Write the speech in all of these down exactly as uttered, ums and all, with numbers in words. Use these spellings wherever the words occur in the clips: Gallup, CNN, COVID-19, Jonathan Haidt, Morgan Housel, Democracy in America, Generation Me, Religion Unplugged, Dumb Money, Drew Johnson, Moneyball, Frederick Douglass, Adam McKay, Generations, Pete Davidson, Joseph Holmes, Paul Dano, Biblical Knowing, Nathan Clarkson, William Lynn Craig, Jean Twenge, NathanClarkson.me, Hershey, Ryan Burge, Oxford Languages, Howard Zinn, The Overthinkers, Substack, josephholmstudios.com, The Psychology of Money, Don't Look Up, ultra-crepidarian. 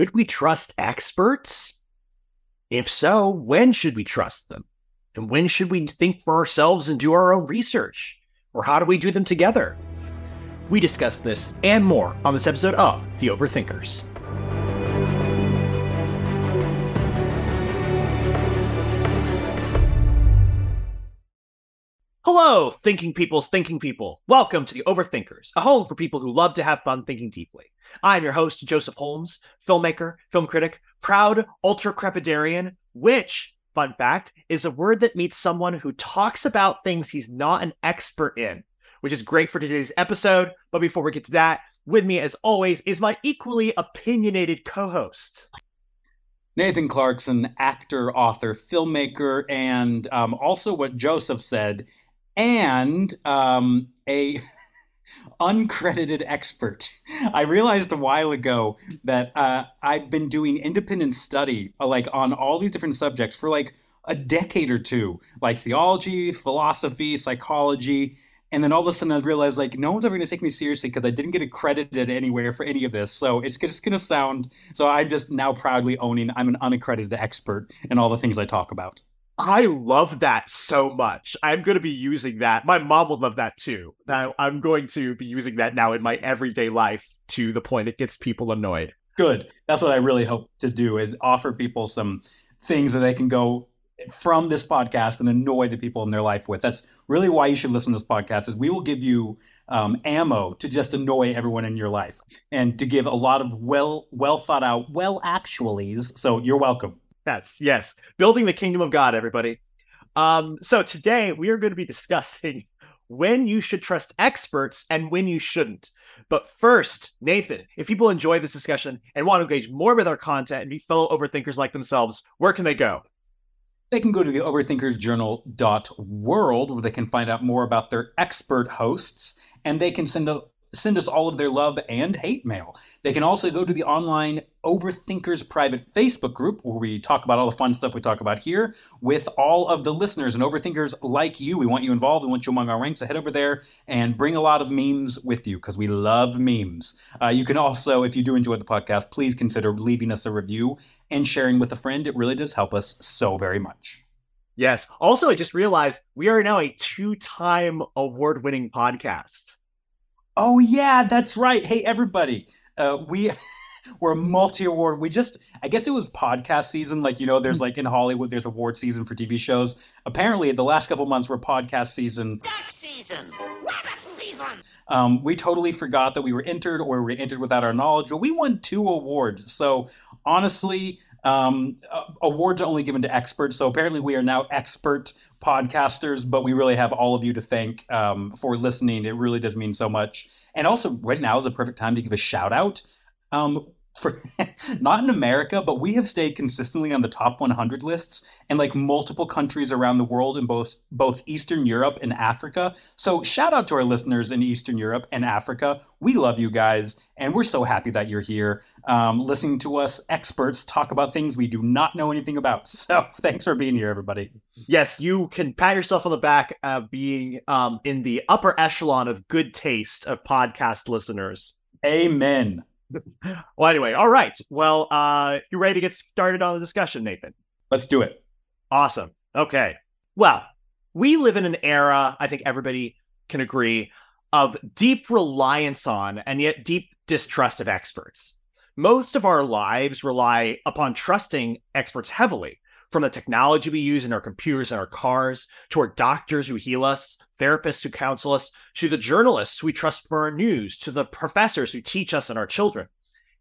Should we trust experts? If so, when should we trust them? And when should we think for ourselves and do our own research? Or how do we do them together? We discuss this and more on this episode of The Overthinkers. Hello, thinking people's thinking people. Welcome to The Overthinkers, a home for people who love to have fun thinking deeply. I'm your host, Joseph Holmes, filmmaker, film critic, proud ultra-crepidarian, which, fun fact, is a word that means someone who talks about things he's not an expert in, which is great for today's episode. But before we get to that, with me, as always, is my equally opinionated co-host, Nathan Clarkson, actor, author, filmmaker, and um, also what Joseph said, and um, a uncredited expert. I realized a while ago that uh, I've been doing independent study like on all these different subjects for like a decade or two, like theology, philosophy, psychology. And then all of a sudden I realized like no one's ever going to take me seriously because I didn't get accredited anywhere for any of this. So it's just going to sound, so I'm just now proudly owning I'm an unaccredited expert in all the things I talk about. I love that so much. I'm going to be using that. My mom would love that too. I'm going to be using that now in my everyday life to the point it gets people annoyed. Good. That's what I really hope to do, is offer people some things that they can go from this podcast and annoy the people in their life with. That's really why you should listen to this podcast, is we will give you um, ammo to just annoy everyone in your life and to give a lot of well, well thought out, well actualies. So you're welcome. Yes, yes. Building the kingdom of God, everybody. Um, so today we are going to be discussing when you should trust experts and when you shouldn't. But first, Nathan, if people enjoy this discussion and want to engage more with our content and be fellow overthinkers like themselves, where can they go? They can go to the overthinkers journal dot world, where they can find out more about their expert hosts, and they can send a send us all of their love and hate mail. They can also go to the online Overthinkers private Facebook group, where we talk about all the fun stuff we talk about here with all of the listeners and overthinkers like you. We want you involved. We want you among our ranks. So head over there and bring a lot of memes with you, because we love memes. Uh, you can also, if you do enjoy the podcast, please consider leaving us a review and sharing with a friend. It really does help us so very much. Yes. Also, I just realized we are now a two-time award-winning podcast. Oh, yeah, that's right. Hey, everybody, uh, we, we're multi-award. We just, I guess it was podcast season. Like, you know, there's like in Hollywood, there's award season for T V shows. Apparently, the last couple months were podcast season. Duck season. Rabbit season. Um, we totally forgot that we were entered, or we were entered without our knowledge. But we won two awards. So, honestly, um, awards are only given to experts. So, apparently, we are now expert podcasters, but we really have all of you to thank um, for listening. It really does mean so much. And also, right now is a perfect time to give a shout out. Um, for not in America, but we have stayed consistently on the top one hundred lists in like multiple countries around the world, in both both Eastern Europe and Africa. So shout out to our listeners in Eastern Europe and Africa. We love you guys, and we're so happy that you're here um, listening to us experts talk about things we do not know anything about. So thanks for being here, everybody. Yes, you can pat yourself on the back uh, being um, in the upper echelon of good taste of podcast listeners. Amen. Well, anyway, all right. Well, uh, you ready to get started on the discussion, Nathan? Let's do it. Awesome. Okay. Well, we live in an era, I think everybody can agree, of deep reliance on and yet deep distrust of experts. Most of our lives rely upon trusting experts heavily, from the technology we use in our computers and our cars, to our doctors who heal us, therapists who counsel us, to the journalists we trust for our news, to the professors who teach us and our children.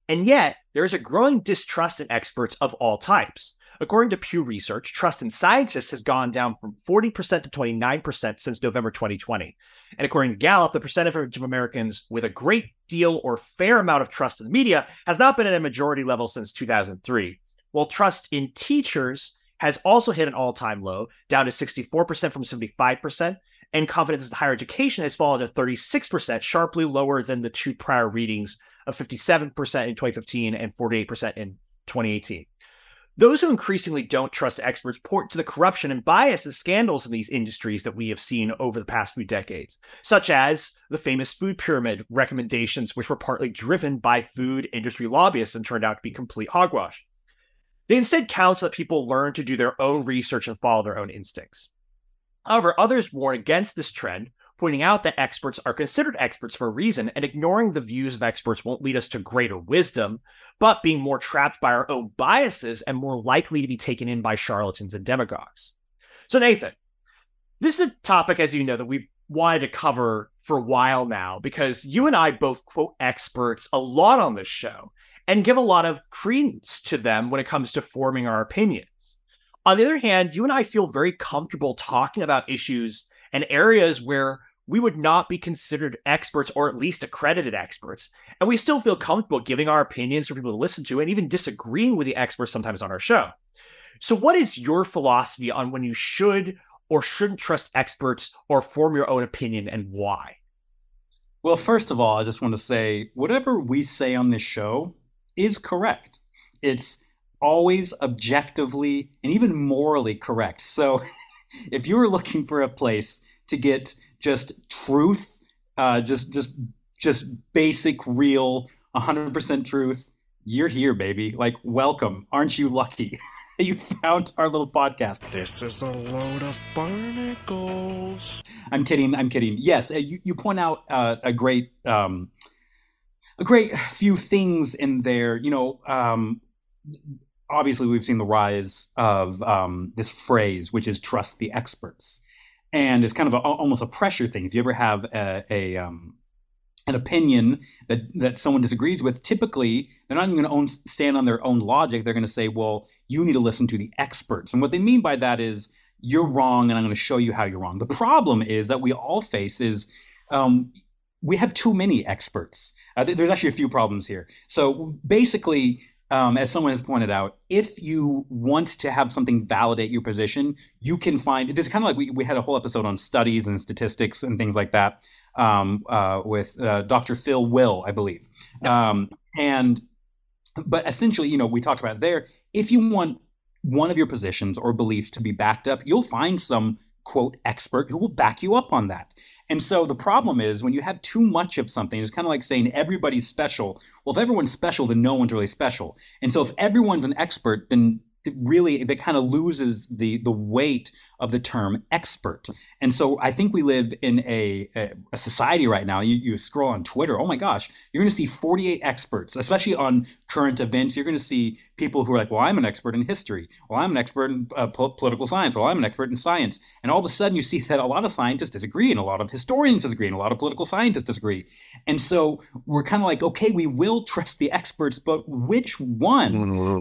And yet, there is a growing distrust in experts of all types. According to Pew Research, trust in scientists has gone down from forty percent to twenty-nine percent since November twenty twenty. And according to Gallup, the percentage of Americans with a great deal or fair amount of trust in the media has not been at a majority level since two thousand three. While trust in teachers has also hit an all-time low, down to sixty-four percent from seventy-five percent, and confidence in higher education has fallen to thirty-six percent, sharply lower than the two prior readings of fifty-seven percent in twenty fifteen and forty-eight percent in twenty eighteen. Those who increasingly don't trust experts point to the corruption and bias and scandals in these industries that we have seen over the past few decades, such as the famous food pyramid recommendations, which were partly driven by food industry lobbyists and turned out to be complete hogwash. They instead counsel that people learn to do their own research and follow their own instincts. However, others warn against this trend, pointing out that experts are considered experts for a reason, and ignoring the views of experts won't lead us to greater wisdom, but being more trapped by our own biases and more likely to be taken in by charlatans and demagogues. So Nathan, this is a topic, as you know, that we've wanted to cover for a while now, because you and I both quote experts a lot on this show and give a lot of credence to them when it comes to forming our opinions. On the other hand, you and I feel very comfortable talking about issues and areas where we would not be considered experts, or at least accredited experts. And we still feel comfortable giving our opinions for people to listen to, and even disagreeing with the experts sometimes on our show. So what is your philosophy on when you should or shouldn't trust experts or form your own opinion, and why? Well, first of all, I just want to say whatever we say on this show is correct. It's always objectively and even morally correct. So if you were looking for a place to get just truth, uh, just just just basic, real, one hundred percent truth, you're here, baby. Like, welcome. Aren't you lucky? You found our little podcast. This is a load of barnacles. I'm kidding. I'm kidding. Yes, you, you point out uh, a great um, a great few things in there. You know, um, obviously, we've seen the rise of um, this phrase, which is trust the experts. And it's kind of a, almost a pressure thing. If you ever have a, a um, an opinion that, that someone disagrees with, typically, they're not even going to stand on their own logic. They're going to say, well, you need to listen to the experts. And what they mean by that is, you're wrong, and I'm going to show you how you're wrong. The problem is that we all face is um, we have too many experts. Uh, th- there's actually a few problems here. So basically, Um, as someone has pointed out, if you want to have something validate your position, you can find this kind of like we, we had a whole episode on studies and statistics and things like that um, uh, with uh, Doctor Phil Will, I believe. Yeah. Um, and but essentially, you know, we talked about it there. If you want one of your positions or beliefs to be backed up, you'll find some, quote, expert who will back you up on that. And so the problem is when you have too much of something, it's kind of like saying everybody's special. Well, if everyone's special, then no one's really special. And so if everyone's an expert, then really that kind of loses the the weight of the term expert. And so I think we live in a, a, a society right now. You, you scroll on Twitter, oh my gosh, you're going to see forty-eight experts, especially on current events. You're going to see people who are like, well, I'm an expert in history. Well, I'm an expert in uh, po- political science. Well, I'm an expert in science. And all of a sudden you see that a lot of scientists disagree, and a lot of historians disagree, and a lot of political scientists disagree. And so we're kind of like, okay, we will trust the experts, but which one?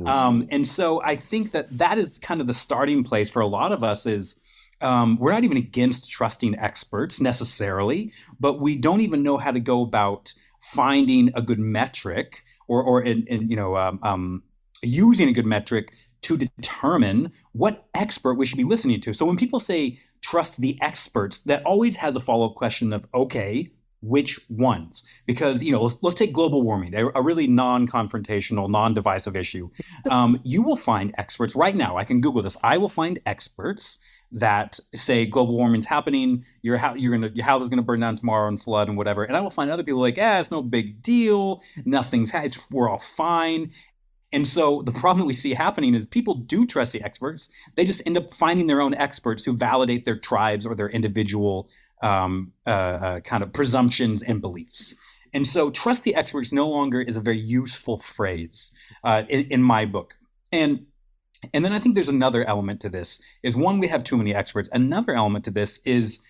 Um, and so I think I think that that is kind of the starting place for a lot of us is um, we're not even against trusting experts necessarily, but we don't even know how to go about finding a good metric or, or in, in, you know, um, um, using a good metric to determine what expert we should be listening to. So when people say trust the experts, that always has a follow-up question of, okay, which ones? Because, you know, let's, let's take global warming, a, a really non-confrontational, non-divisive issue. Um, you will find experts right now. I can Google this. I will find experts that say global warming's happening. Your house, you're gonna, your house is gonna burn down tomorrow and flood and whatever. And I will find other people like, yeah, it's no big deal. Nothing's ha- it's, we're all fine. And so the problem that we see happening is people do trust the experts. They just end up finding their own experts who validate their tribes or their individual Um, uh, uh, kind of presumptions and beliefs. And so trust the experts no longer is a very useful phrase uh, in, in my book. And and then I think there's another element to this is, one, we have too many experts. Another element to this is,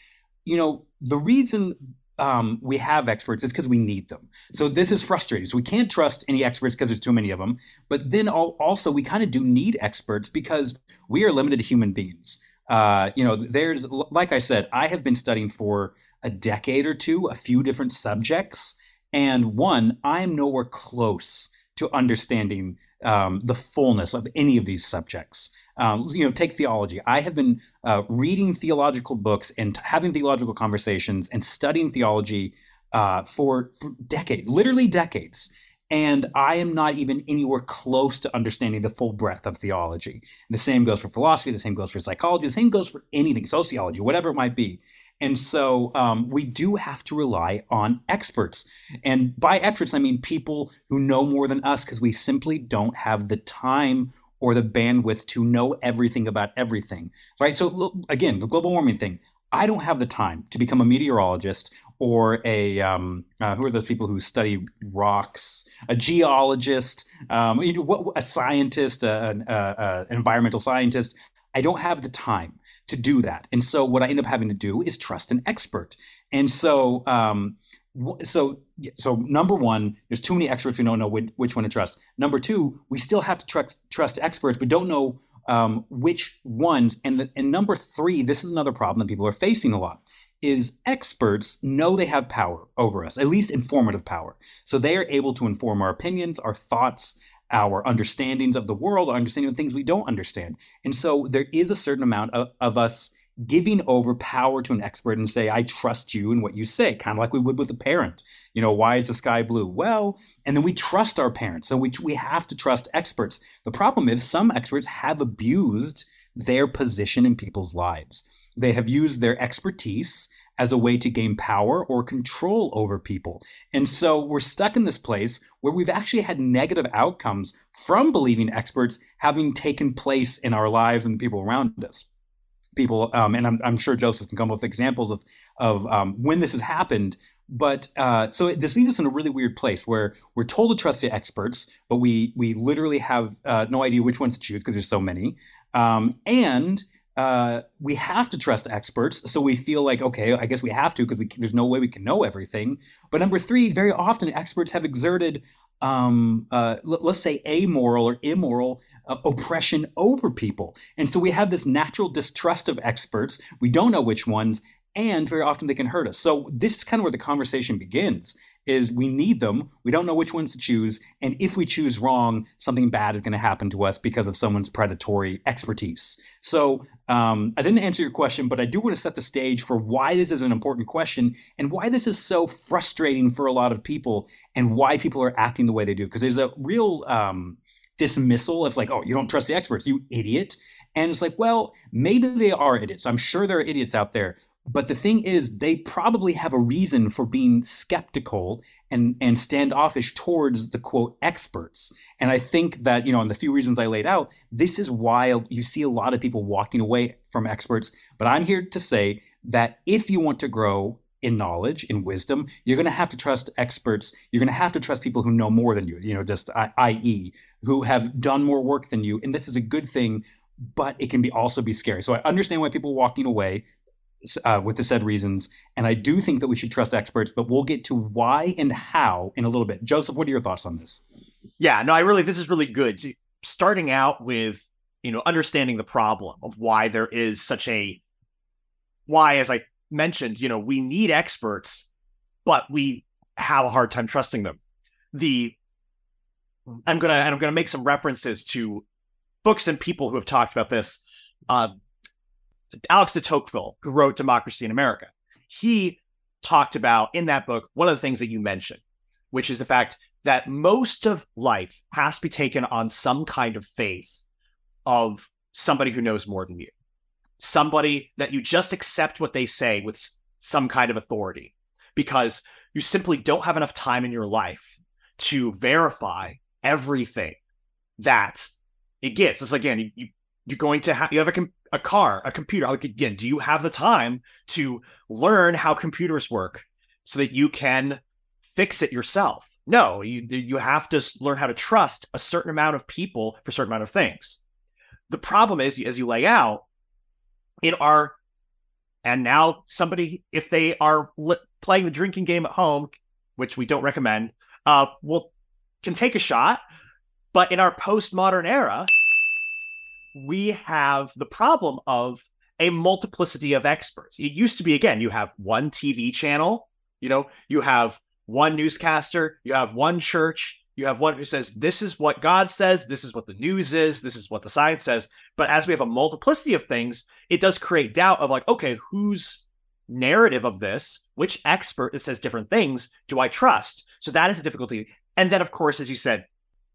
you know, the reason um, we have experts is because we need them. So this is frustrating. So we can't trust any experts because there's too many of them. But then all, also we kind of do need experts because we are limited to human beings. Uh, you know, there's, like I said, I have been studying for a decade or two, a few different subjects. And one, I'm nowhere close to understanding um, the fullness of any of these subjects. Um, you know, take theology. I have been uh, reading theological books and having theological conversations and studying theology uh, for, for decades, literally decades. And I am not even anywhere close to understanding the full breadth of theology. The same goes for philosophy. The same goes for psychology. The same goes for anything, sociology, whatever it might be. And so um, we do have to rely on experts. And by experts, I mean people who know more than us, because we simply don't have the time or the bandwidth to know everything about everything, right? So look, again, the global warming thing. I don't have the time to become a meteorologist or a, um, uh, who are those people who study rocks, a geologist, um, you know, what, a scientist, an environmental scientist. I don't have the time to do that. And so what I end up having to do is trust an expert. And so, um, so, so number one, there's too many experts. We don't know which one to trust. Number two, we still have to tr- trust experts. We don't know Um, which ones, and, the, and number three, this is another problem that people are facing a lot, is experts know they have power over us, at least informative power. So they are able to inform our opinions, our thoughts, our understandings of the world, our understanding of things we don't understand. And so there is a certain amount of, of us giving over power to an expert and say, I trust you and what you say, kind of like we would with a parent. You know, why is the sky blue? Well, and then we trust our parents. So we, we have to trust experts. The problem is some experts have abused their position in people's lives. They have used their expertise as a way to gain power or control over people. And so we're stuck in this place where we've actually had negative outcomes from believing experts having taken place in our lives and the people around us. People, um, and I'm, I'm sure Joseph can come up with examples of of um, when this has happened. But uh, so it, this leaves us in a really weird place where we're told to trust the experts, but we we literally have uh, no idea which ones to choose because there's so many. Um, and uh, we have to trust experts, so we feel like, okay, I guess we have to because there's no way we can know everything. But number three, very often experts have exerted, um, uh, l- let's say, amoral or immoral oppression over people. And so we have this natural distrust of experts. We don't know which ones, and very often they can hurt us. So this is kind of where the conversation begins, is we need them. We don't know which ones to choose. And if we choose wrong, something bad is going to happen to us because of someone's predatory expertise. So um, I didn't answer your question, but I do want to set the stage for why this is an important question and why this is so frustrating for a lot of people and why people are acting the way they do. Because there's a real... Um, dismissal of like, oh, you don't trust the experts, you idiot. And it's like, well, maybe they are idiots. I'm sure there are idiots out there. But the thing is, they probably have a reason for being skeptical and, and standoffish towards the, quote, experts. And I think that, you know, in the few reasons I laid out, this is why you see a lot of people walking away from experts. But I'm here to say that if you want to grow in knowledge, in wisdom, you're going to have to trust experts. You're going to have to trust people who know more than you, you know, just that is, who have done more work than you. And this is a good thing, but it can be also be scary. So I understand why people are walking away uh, with the said reasons. And I do think that we should trust experts, but we'll get to why and how in a little bit. Joseph, what are your thoughts on this? Yeah, no, I really, this is really good. Starting out with, you know, understanding the problem of why there is such a, why, as I mentioned, you know, we need experts, but we have a hard time trusting them. The I'm gonna and I'm gonna make some references to books and people who have talked about this. Uh, Alex de Tocqueville, who wrote Democracy in America, he talked about in that book one of the things that you mentioned, which is the fact that most of life has to be taken on some kind of faith of somebody who knows more than you. Somebody that you just accept what they say with some kind of authority, because you simply don't have enough time in your life to verify everything that it gives. It's like, again, you, you, you're going to have, you have a, com- a car, a computer. Like, again, do you have the time to learn how computers work so that you can fix it yourself? No, you, you have to learn how to trust a certain amount of people for a certain amount of things. The problem is, as you lay out, in our, and now somebody, if they are li- playing the drinking game at home, which we don't recommend, uh, will can take a shot. But in our postmodern era, we have the problem of a multiplicity of experts. It used to be, again, you have one T V channel, you know, you have one newscaster, you have one church, you have one who says, this is what God says, this is what the news is, this is what the science says. But as we have a multiplicity of things, it does create doubt of like, okay, whose narrative of this, which expert that says different things do I trust? So that is a difficulty. And then, of course, as you said,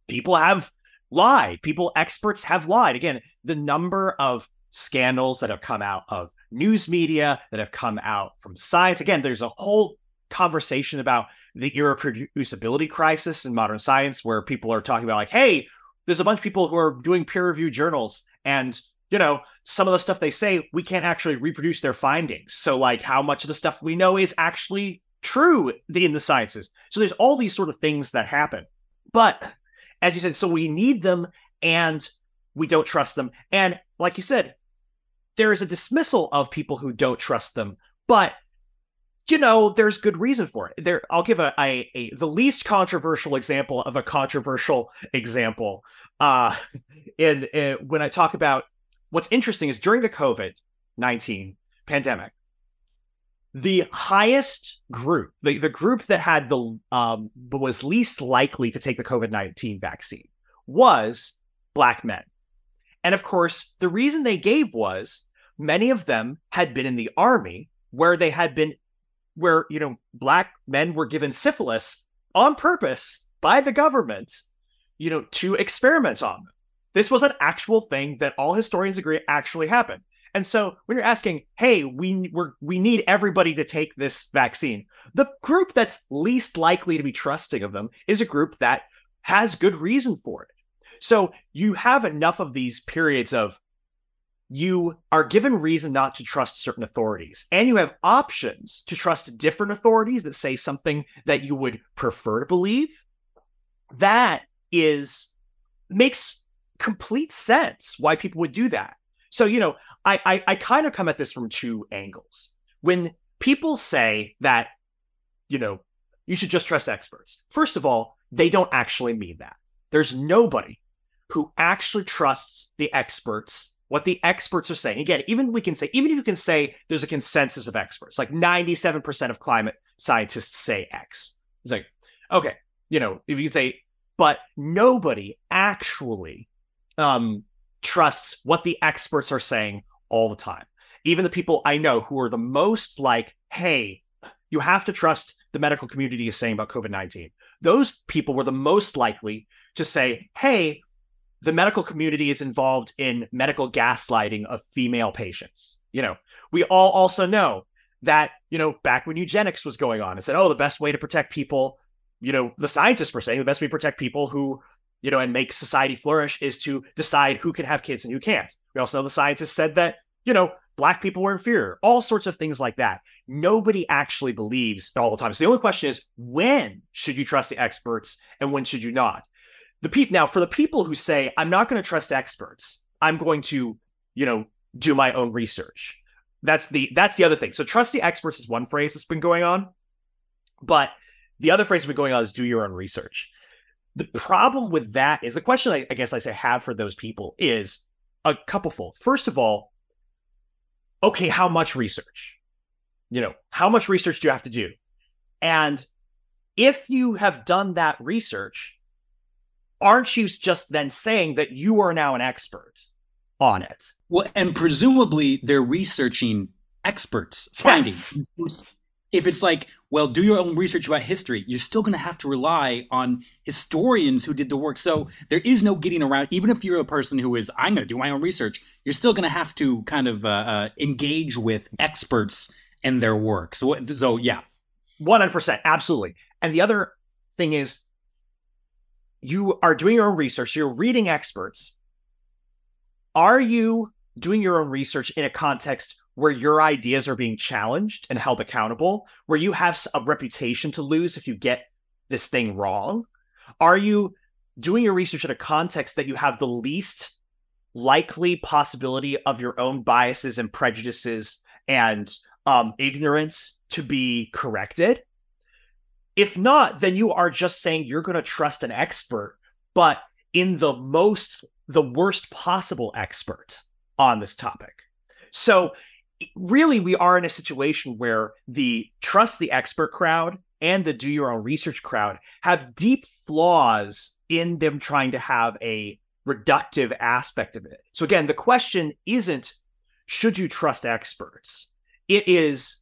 people have lied. People, experts have lied. Again, the number of scandals that have come out of news media, that have come out from science. Again, there's a whole conversation about the irreproducibility crisis in modern science, where people are talking about like, hey, there's a bunch of people who are doing peer-reviewed journals, and, you know, some of the stuff they say, we can't actually reproduce their findings. So like, how much of the stuff we know is actually true in the sciences? So there's all these sort of things that happen. But as you said, so we need them and we don't trust them. And like you said, there is a dismissal of people who don't trust them, but, you know, there's good reason for it. There, I'll give a, a, a the least controversial example of a controversial example. Uh, in, in when I talk about what's interesting is during the COVID nineteen pandemic, the highest group, the, the group that had the um was least likely to take the COVID nineteen vaccine, was Black men. And of course, the reason they gave was many of them had been in the army, where they had been, where, you know, Black men were given syphilis on purpose by the government, you know, to experiment on them. This was an actual thing that all historians agree actually happened. And so when you're asking, hey, we we're, we need everybody to take this vaccine, the group that's least likely to be trusting of them is a group that has good reason for it. So you have enough of these periods of you are given reason not to trust certain authorities, and you have options to trust different authorities that say something that you would prefer to believe. That is makes complete sense why people would do that. So, you know, I, I, I kind of come at this from two angles. When people say that, you know, you should just trust experts, first of all, they don't actually mean that. There's nobody who actually trusts the experts, what the experts are saying. Again, even we can say, even if you can say there's a consensus of experts, like ninety-seven percent of climate scientists say X. It's like, okay, you know, if you can say, but nobody actually um, trusts what the experts are saying all the time. Even the people I know who are the most like, hey, you have to trust the medical community is saying about COVID nineteen. Those people were the most likely to say, hey, the medical community is involved in medical gaslighting of female patients. You know, we all also know that, you know, back when eugenics was going on, it said, oh, the best way to protect people, you know, the scientists were saying the best way to protect people who, you know, and make society flourish is to decide who can have kids and who can't. We also know the scientists said that, you know, Black people were inferior, all sorts of things like that. Nobody actually believes all the time. So the only question is, when should you trust the experts and when should you not? The people now, for the people who say, I'm not going to trust experts, I'm going to, you know, do my own research. That's the that's the other thing. So trust the experts is one phrase that's been going on. But the other phrase that's been going on is do your own research. The problem with that is the question I, I guess I say have for those people is a couplefold. First of all, okay, how much research? You know, how much research do you have to do? And if you have done that research, aren't you just then saying that you are now an expert on it? Well, and presumably they're researching experts' findings. Yes. If it's like, well, do your own research about history, you're still going to have to rely on historians who did the work. So there is no getting around. Even if you're a person who is, I'm going to do my own research, you're still going to have to kind of uh, uh, engage with experts and their work. So, so yeah. one hundred percent. Absolutely. And the other thing is, you are doing your own research. You're reading experts. Are you doing your own research in a context where your ideas are being challenged and held accountable, where you have a reputation to lose if you get this thing wrong? Are you doing your research in a context that you have the least likely possibility of your own biases and prejudices and um, ignorance to be corrected? If not, then you are just saying you're going to trust an expert, but in the most, the worst possible expert on this topic. So really, we are in a situation where the trust the expert crowd and the do your own research crowd have deep flaws in them trying to have a reductive aspect of it. So again, the question isn't, should you trust experts? It is,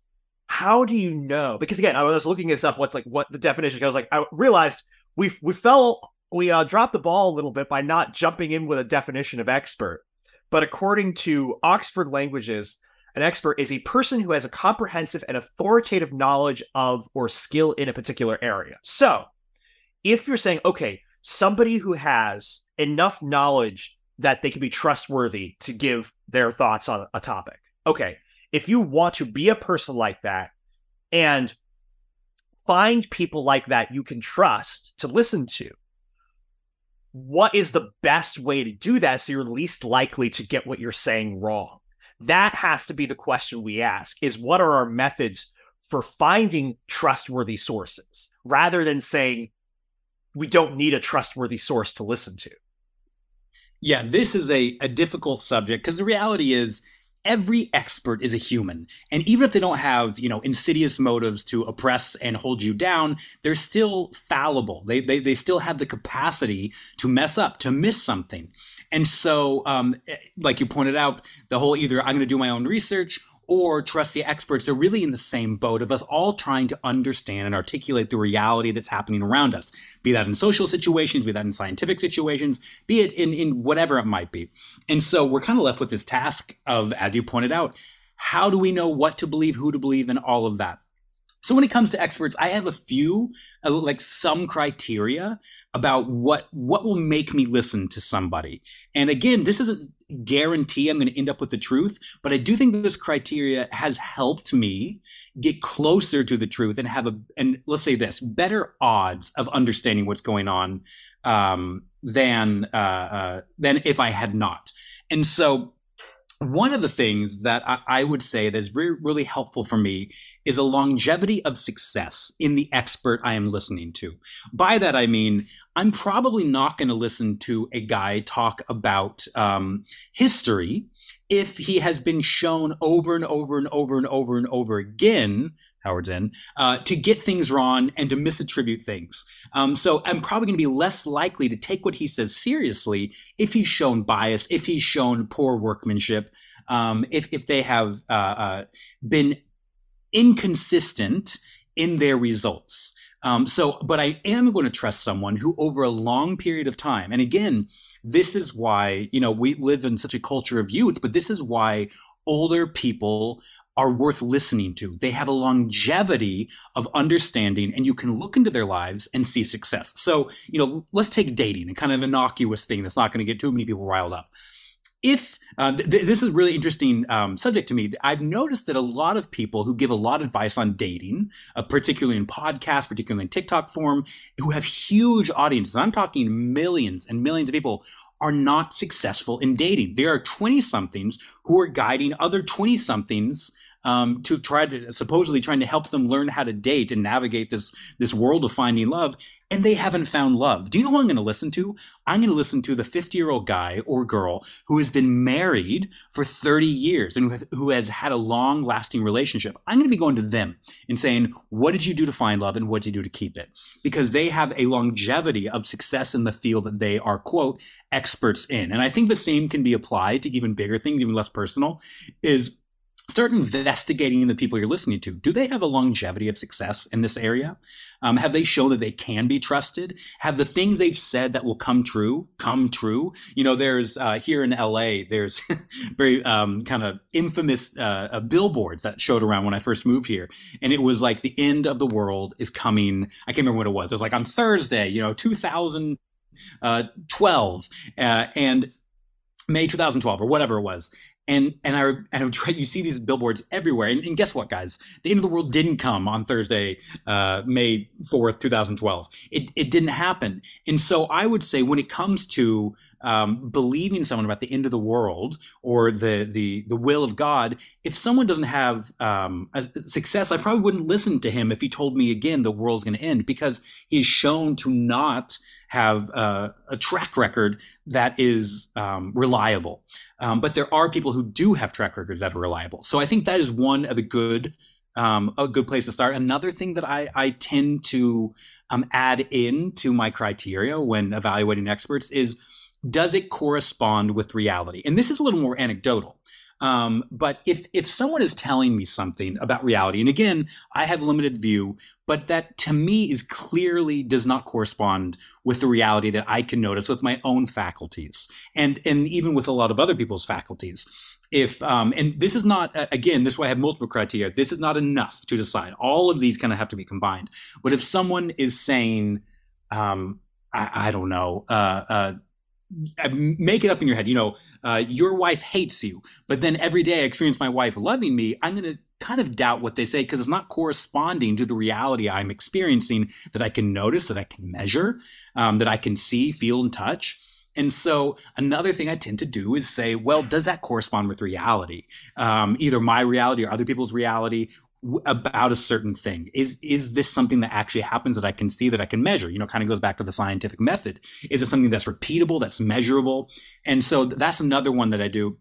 how do you know? Because again, I was looking this up, what's like, what the definition, I was like, I realized we we fell we uh, dropped the ball a little bit by not jumping in with a definition of expert. But according to Oxford Languages, an expert is a person who has a comprehensive and authoritative knowledge of or skill in a particular area. So if you're saying, okay, somebody who has enough knowledge that they can be trustworthy to give their thoughts on a topic. Okay, if you want to be a person like that and find people like that you can trust to listen to, what is the best way to do that so you're least likely to get what you're saying wrong? That has to be the question we ask, is what are our methods for finding trustworthy sources, rather than saying we don't need a trustworthy source to listen to. Yeah, this is a, a difficult subject, because the reality is every expert is a human. And even if they don't have, you know, insidious motives to oppress and hold you down, they're still fallible. They they, they still have the capacity to mess up, to miss something. And so, um, like you pointed out, the whole either I'm going to do my own research or trust the experts are really in the same boat of us all trying to understand and articulate the reality that's happening around us, be that in social situations, be that in scientific situations, be it in, in whatever it might be. And so we're kind of left with this task of, as you pointed out, how do we know what to believe, who to believe, and all of that? So when it comes to experts, I have a few, like some criteria about what what will make me listen to somebody. And again, this isn't guarantee I'm going to end up with the truth, but I do think that this criteria has helped me get closer to the truth and have a, and let's say this, better odds of understanding what's going on um, than uh, uh, than if I had not. And so one of the things that I would say that's re- really helpful for me is a longevity of success in the expert I am listening to. By that, I mean, I'm probably not going to listen to a guy talk about um, history if he has been shown over and over and over and over and over again, Howard Zinn, uh, to get things wrong and to misattribute things. Um, so I'm probably going to be less likely to take what he says seriously if he's shown bias, if he's shown poor workmanship, um, if if they have uh, uh, been inconsistent in their results. Um, so, but I am going to trust someone who over a long period of time, and again, this is why, you know, we live in such a culture of youth, but this is why older people are worth listening to. They have a longevity of understanding, and you can look into their lives and see success. So, you know, let's take dating, a kind of innocuous thing that's not going to get too many people riled up. If uh, th- this is a really interesting um, subject to me, I've noticed that a lot of people who give a lot of advice on dating, uh, particularly in podcasts, particularly in TikTok form, who have huge audiences, I'm talking millions and millions of people, are not successful in dating. There are twenty-somethings who are guiding other twenty-somethings Um, to try to supposedly trying to help them learn how to date and navigate this this world of finding love, and they haven't found love. Do you know who I'm going to listen to? I'm going to listen to the fifty-year-old guy or girl who has been married for thirty years and who has, who has had a long-lasting relationship. I'm going to be going to them and saying, what did you do to find love and what did you do to keep it? Because they have a longevity of success in the field that they are, quote, experts in. And I think the same can be applied to even bigger things, even less personal, is start investigating the people you're listening to. Do they have a longevity of success in this area? Um, have they shown that they can be trusted? Have the things they've said that will come true, come true? You know, there's uh, here in L A, there's very um, kind of infamous uh, uh, billboards that showed around when I first moved here. And it was like the end of the world is coming. I can't remember what it was. It was like on Thursday, you know, two thousand twelve uh, and May two thousand twelve or whatever it was. And and I and I, you see these billboards everywhere. And, and guess what, guys? The end of the world didn't come on Thursday, uh, May fourth, twenty twelve. It it didn't happen. And so I would say when it comes to um, believing someone about the end of the world or the the the will of God, if someone doesn't have um, a success, I probably wouldn't listen to him if he told me again the world's going to end, because he's shown to not have uh, a track record that is um, reliable. Um, but there are people who do have track records that are reliable. So I think that is one of the good, um, a good place to start. Another thing that I, I tend to um, add in to my criteria when evaluating experts is, does it correspond with reality? And this is a little more anecdotal. Um, but if if someone is telling me something about reality, and again, I have limited view, but that to me is clearly does not correspond with the reality that I can notice with my own faculties, and and even with a lot of other people's faculties. If um, and this is not uh, again, this is why I have multiple criteria. This is not enough to decide. All of these kind of have to be combined. But if someone is saying, um, I, I don't know, uh, uh, make it up in your head, you know, uh, your wife hates you, but then every day I experience my wife loving me, I'm going to kind of doubt what they say because it's not corresponding to the reality I'm experiencing that I can notice, that I can measure, um, that I can see, feel, and touch. And so another thing I tend to do is say, well, does that correspond with reality? Um, either my reality or other people's reality about a certain thing. Is is this something that actually happens that I can see, that I can measure? You know, kind of goes back to the scientific method. Is it something that's repeatable, that's measurable? And so that's another one that I do.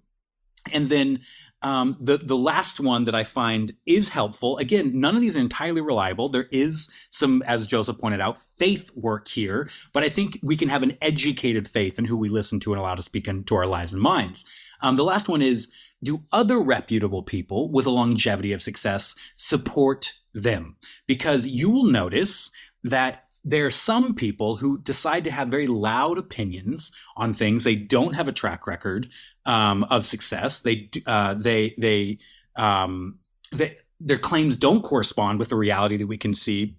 And then um, the, the last one that I find is helpful. Again, none of these are entirely reliable. There is some, as Joseph pointed out, faith work here, but I think we can have an educated faith in who we listen to and allow to speak into our lives and minds. Um, the last one is, do other reputable people with a longevity of success support them? Because you will notice that there are some people who decide to have very loud opinions on things. They don't have a track record um, of success. They, uh, they, they, um, they, their claims don't correspond with the reality that we can see.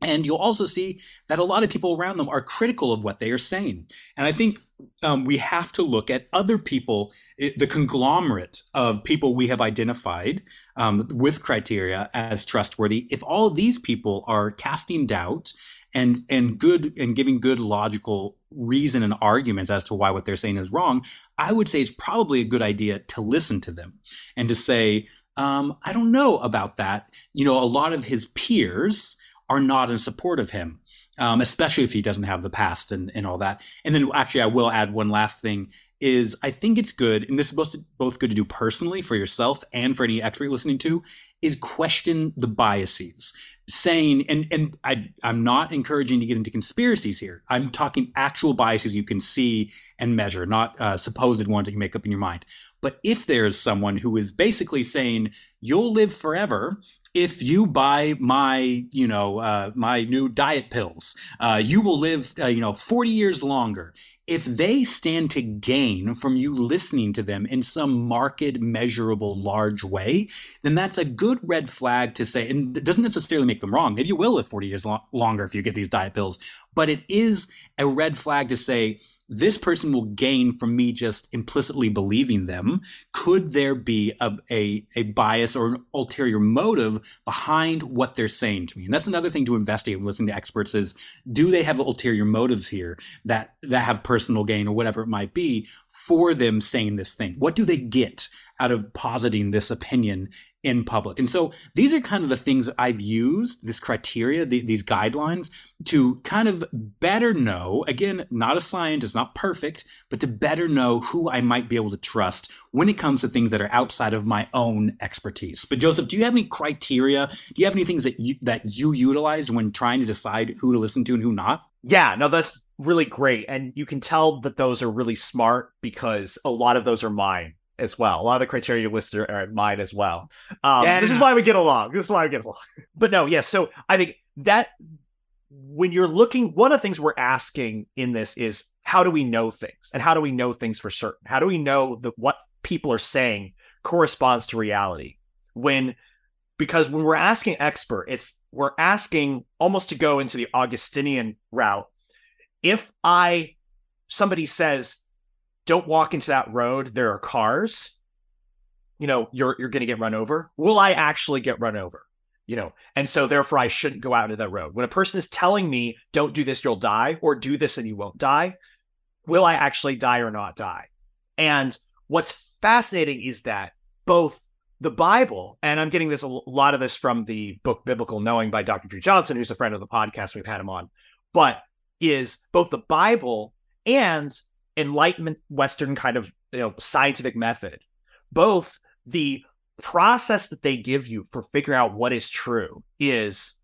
And you'll also see that a lot of people around them are critical of what they are saying. And I think um, we have to look at other people, the conglomerate of people we have identified um, with criteria as trustworthy. If all these people are casting doubt and and good and giving good logical reason and arguments as to why what they're saying is wrong, I would say it's probably a good idea to listen to them and to say, um, I don't know about that. You know, a lot of his peers are not in support of him, um, especially if he doesn't have the past and, and all that. And then actually I will add one last thing is I think it's good, and this is both, both good to do personally for yourself and for any expert you're listening to, is question the biases. Saying, and, and I, I'm not encouraging to get into conspiracies here. I'm talking actual biases you can see and measure, not uh, supposed ones that you make up in your mind. But if there is someone who is basically saying, you'll live forever if you buy my, you know, uh, my new diet pills, uh, you will live, uh, you know, forty years longer. If they stand to gain from you listening to them in some marked, measurable, large way, then that's a good red flag to say, and it doesn't necessarily make them wrong. Maybe you will live forty years lo- longer if you get these diet pills, but it is a red flag to say, this person will gain from me just implicitly believing them. Could there be a, a, a bias or an ulterior motive behind what they're saying to me? And that's another thing to investigate when listening to experts is, do they have ulterior motives here that, that have personal gain or whatever it might be for them saying this thing? What do they get out of positing this opinion in public? And so these are kind of the things that I've used, this criteria, the, these guidelines, to kind of better know, again, not a scientist, not perfect, but to better know who I might be able to trust when it comes to things that are outside of my own expertise. But Joseph, do you have any criteria? Do you have any things that you, that you utilize when trying to decide who to listen to and who not? Yeah, no, that's really great. And you can tell that those are really smart because a lot of those are mine as well. A lot of the criteria you listed are mine as well. Um, yeah, this is why we get along. This is why we get along. But no, yes. Yeah, so I think that when you're looking, one of the things we're asking in this is, how do we know things? And how do we know things for certain? How do we know that what people are saying corresponds to reality? When, because when we're asking expert, it's, we're asking almost to go into the Augustinian route. If I, somebody says, don't walk into that road, there are cars, you know, you're you're going to get run over. Will I actually get run over? You know, and so therefore I shouldn't go out into that road. When a person is telling me, don't do this, you'll die, or do this and you won't die, will I actually die or not die? And what's fascinating is that both the Bible, and I'm getting this a lot of this from the book Biblical Knowing by Doctor Drew Johnson, who's a friend of the podcast, we've had him on, but is both the Bible and Enlightenment Western kind of, you know, scientific method, both the process that they give you for figuring out what is true is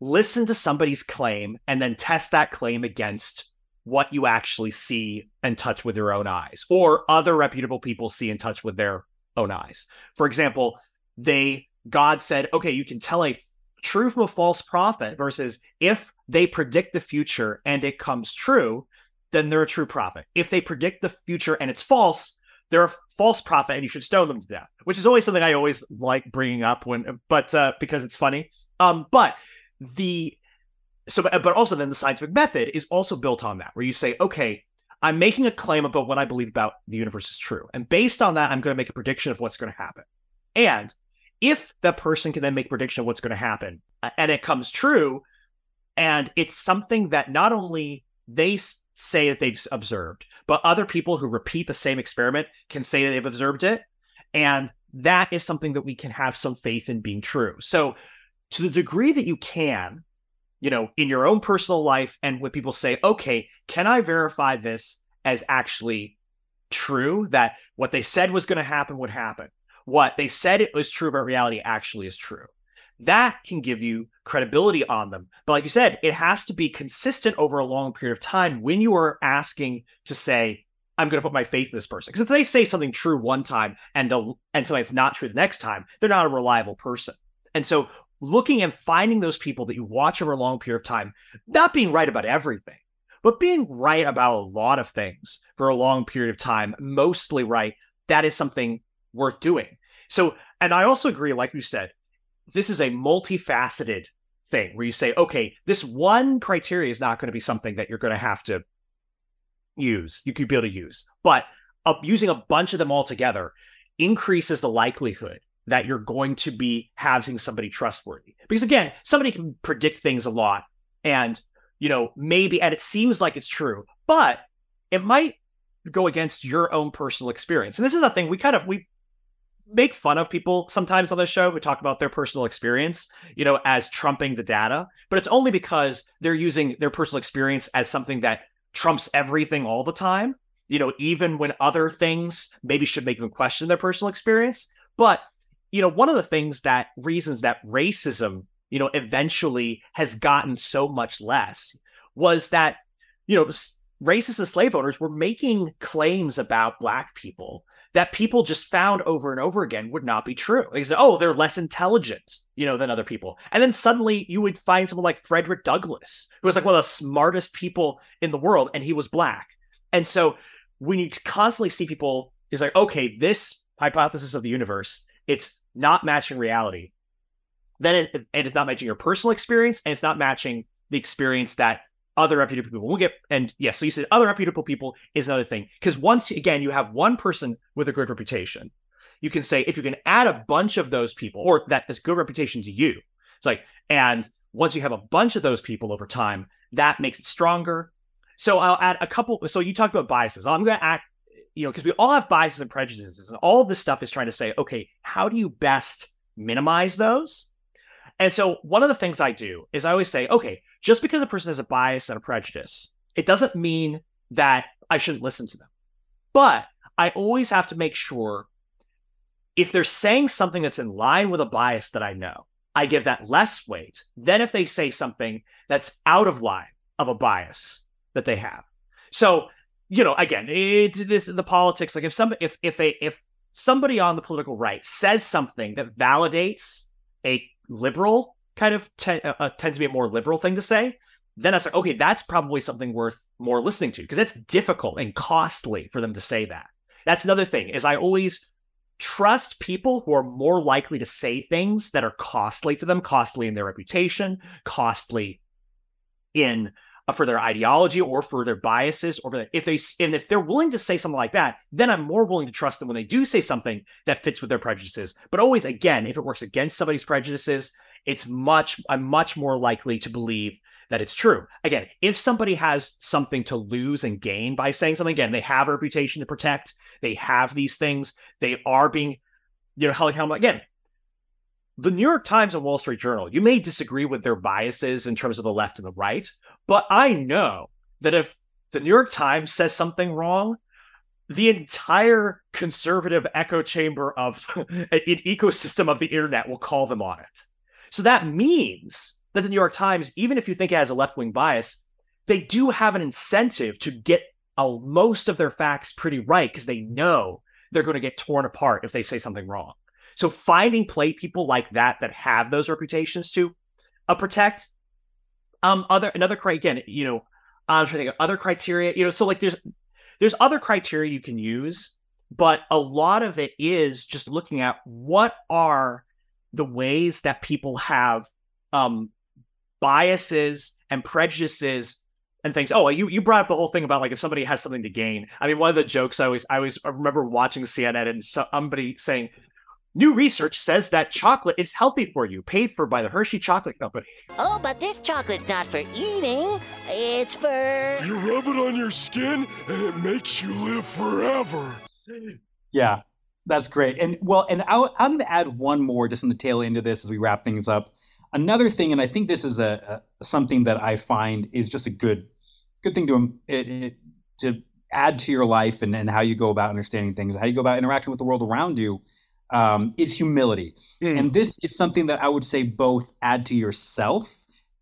listen to somebody's claim and then test that claim against what you actually see and touch with your own eyes, or other reputable people see and touch with their own eyes. For example, they God said, okay, you can tell a true from a false prophet versus if they predict the future and it comes true, then they're a true prophet. If they predict the future and it's false, they're a false prophet and you should stone them to death, which is always something I always like bringing up when, but uh, because it's funny. Um, but the, so, but also then the scientific method is also built on that, where you say, okay, I'm making a claim about what I believe about the universe is true. And based on that, I'm going to make a prediction of what's going to happen. And if that person can then make a prediction of what's going to happen and it comes true, and it's something that not only they say that they've observed, but other people who repeat the same experiment can say that they've observed it. And that is something that we can have some faith in being true. So to the degree that you can, you know, in your own personal life and when people say, okay, can I verify this as actually true? That what they said was going to happen would happen. What they said it was true about reality actually is true. That can give you credibility on them. But like you said, it has to be consistent over a long period of time when you are asking to say, I'm going to put my faith in this person. Because if they say something true one time and, and something that's not true the next time, they're not a reliable person. And so looking and finding those people that you watch over a long period of time, not being right about everything, but being right about a lot of things for a long period of time, mostly right, that is something worth doing. So, and I also agree, like you said, this is a multifaceted thing where you say, okay, this one criteria is not going to be something that you're going to have to use, you could be able to use, but uh, using a bunch of them all together increases the likelihood that you're going to be having somebody trustworthy. Because again, somebody can predict things a lot and, you know, maybe, and it seems like it's true, but it might go against your own personal experience. And this is the thing we kind of, we, make fun of people sometimes on this show who talk about their personal experience, you know, as trumping the data, but it's only because they're using their personal experience as something that trumps everything all the time, you know, even when other things maybe should make them question their personal experience. But, you know, one of the things that reasons that racism, you know, eventually has gotten so much less was that, you know, racists and slave owners were making claims about Black people that people just found over and over again would not be true. They said, oh, they're less intelligent, you know, than other people. And then suddenly you would find someone like Frederick Douglass, who was like one of the smartest people in the world, and he was Black. And so when you constantly see people, it's like, okay, this hypothesis of the universe, it's not matching reality. Then it, and it's not matching your personal experience, and it's not matching the experience that other reputable people. We'll get, and yes, yeah, so you said other reputable people is another thing. Because once again, you have one person with a good reputation, you can say, if you can add a bunch of those people, or that is good reputation to you, it's like, and once you have a bunch of those people over time, that makes it stronger. So I'll add a couple. So you talked about biases. I'm going to act, you know, because we all have biases and prejudices, and all of this stuff is trying to say, okay, how do you best minimize those? And so one of the things I do is I always say, okay, just because a person has a bias and a prejudice, it doesn't mean that I shouldn't listen to them. But I always have to make sure if they're saying something that's in line with a bias that I know, I give that less weight than if they say something that's out of line of a bias that they have. So, you know, again, it's this the politics. Like if somebody, if if a if somebody on the political right says something that validates a liberal kind of te- uh, tends to be a more liberal thing to say, then I say, okay, that's probably something worth more listening to, because that's difficult and costly for them to say that. That's another thing, is I always trust people who are more likely to say things that are costly to them, costly in their reputation, costly in uh, for their ideology or for their biases, or for their, if they and if they're willing to say something like that, then I'm more willing to trust them when they do say something that fits with their prejudices. But always, again, if it works against somebody's prejudices, it's much, I'm much more likely to believe that it's true. Again, if somebody has something to lose and gain by saying something, again, they have a reputation to protect, they have these things, they are being, you know, held accountable. Again, the New York Times and Wall Street Journal, you may disagree with their biases in terms of the left and the right, but I know that if the New York Times says something wrong, the entire conservative echo chamber of an ecosystem of the internet will call them on it. So that means that the New York Times, even if you think it has a left-wing bias, they do have an incentive to get a, most of their facts pretty right, because they know they're going to get torn apart if they say something wrong. So finding play people like that, that have those reputations to uh, protect. Um, other, another, again, you know, I'm trying to think of other criteria, you know, so like there's, there's other criteria you can use, but a lot of it is just looking at what are the ways that people have um, biases and prejudices and things. Oh, you, you brought up the whole thing about like, if somebody has something to gain. I mean, one of the jokes I always, I always I remember watching C N N and somebody saying, new research says that chocolate is healthy for you, paid for by the Hershey Chocolate Company. Oh, but this chocolate's not for eating. It's for... you rub it on your skin and it makes you live forever. Yeah, that's great. And well, and I'll, I'm going to add one more just on the tail end of this as we wrap things up. Another thing, and I think this is a, a something that I find is just a good good thing to, it, it, to add to your life and, and how you go about understanding things, how you go about interacting with the world around you. Um, is humility. Mm. And this is something that I would say both add to yourself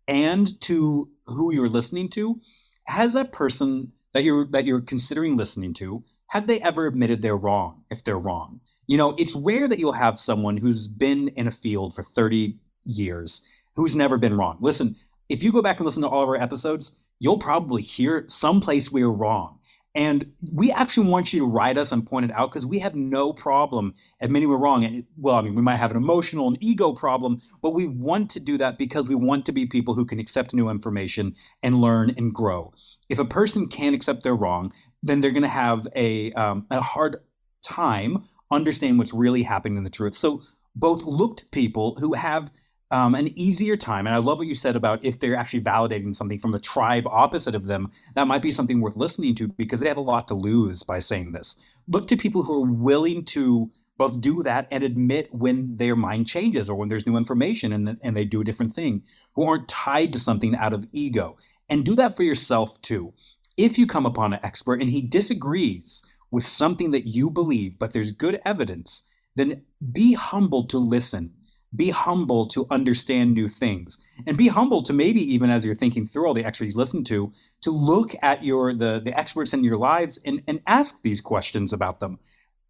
and to who you're listening to. Has that person that you're that you're considering listening to, have they ever admitted they're wrong if they're wrong? You know, it's rare that you'll have someone who's been in a field for thirty years who's never been wrong. Listen, if you go back and listen to all of our episodes, you'll probably hear someplace we were wrong. And we actually want you to write us and point it out because we have no problem admitting we're wrong. And, well, I mean, we might have an emotional and ego problem, but we want to do that because we want to be people who can accept new information and learn and grow. If a person can't accept they're wrong, then they're going to have a, um, a hard time understanding what's really happening in the truth. So both look to people who have Um, an easier time. And I love what you said about if they're actually validating something from the tribe opposite of them, that might be something worth listening to because they have a lot to lose by saying this. Look to people who are willing to both do that and admit when their mind changes or when there's new information and, the, and they do a different thing, who aren't tied to something out of ego. And do that for yourself too. If you come upon an expert and he disagrees with something that you believe, but there's good evidence, then be humble to listen. Be humble to understand new things, and be humble to maybe even as you're thinking through all the experts you listen to, to look at your the, the experts in your lives and, and ask these questions about them.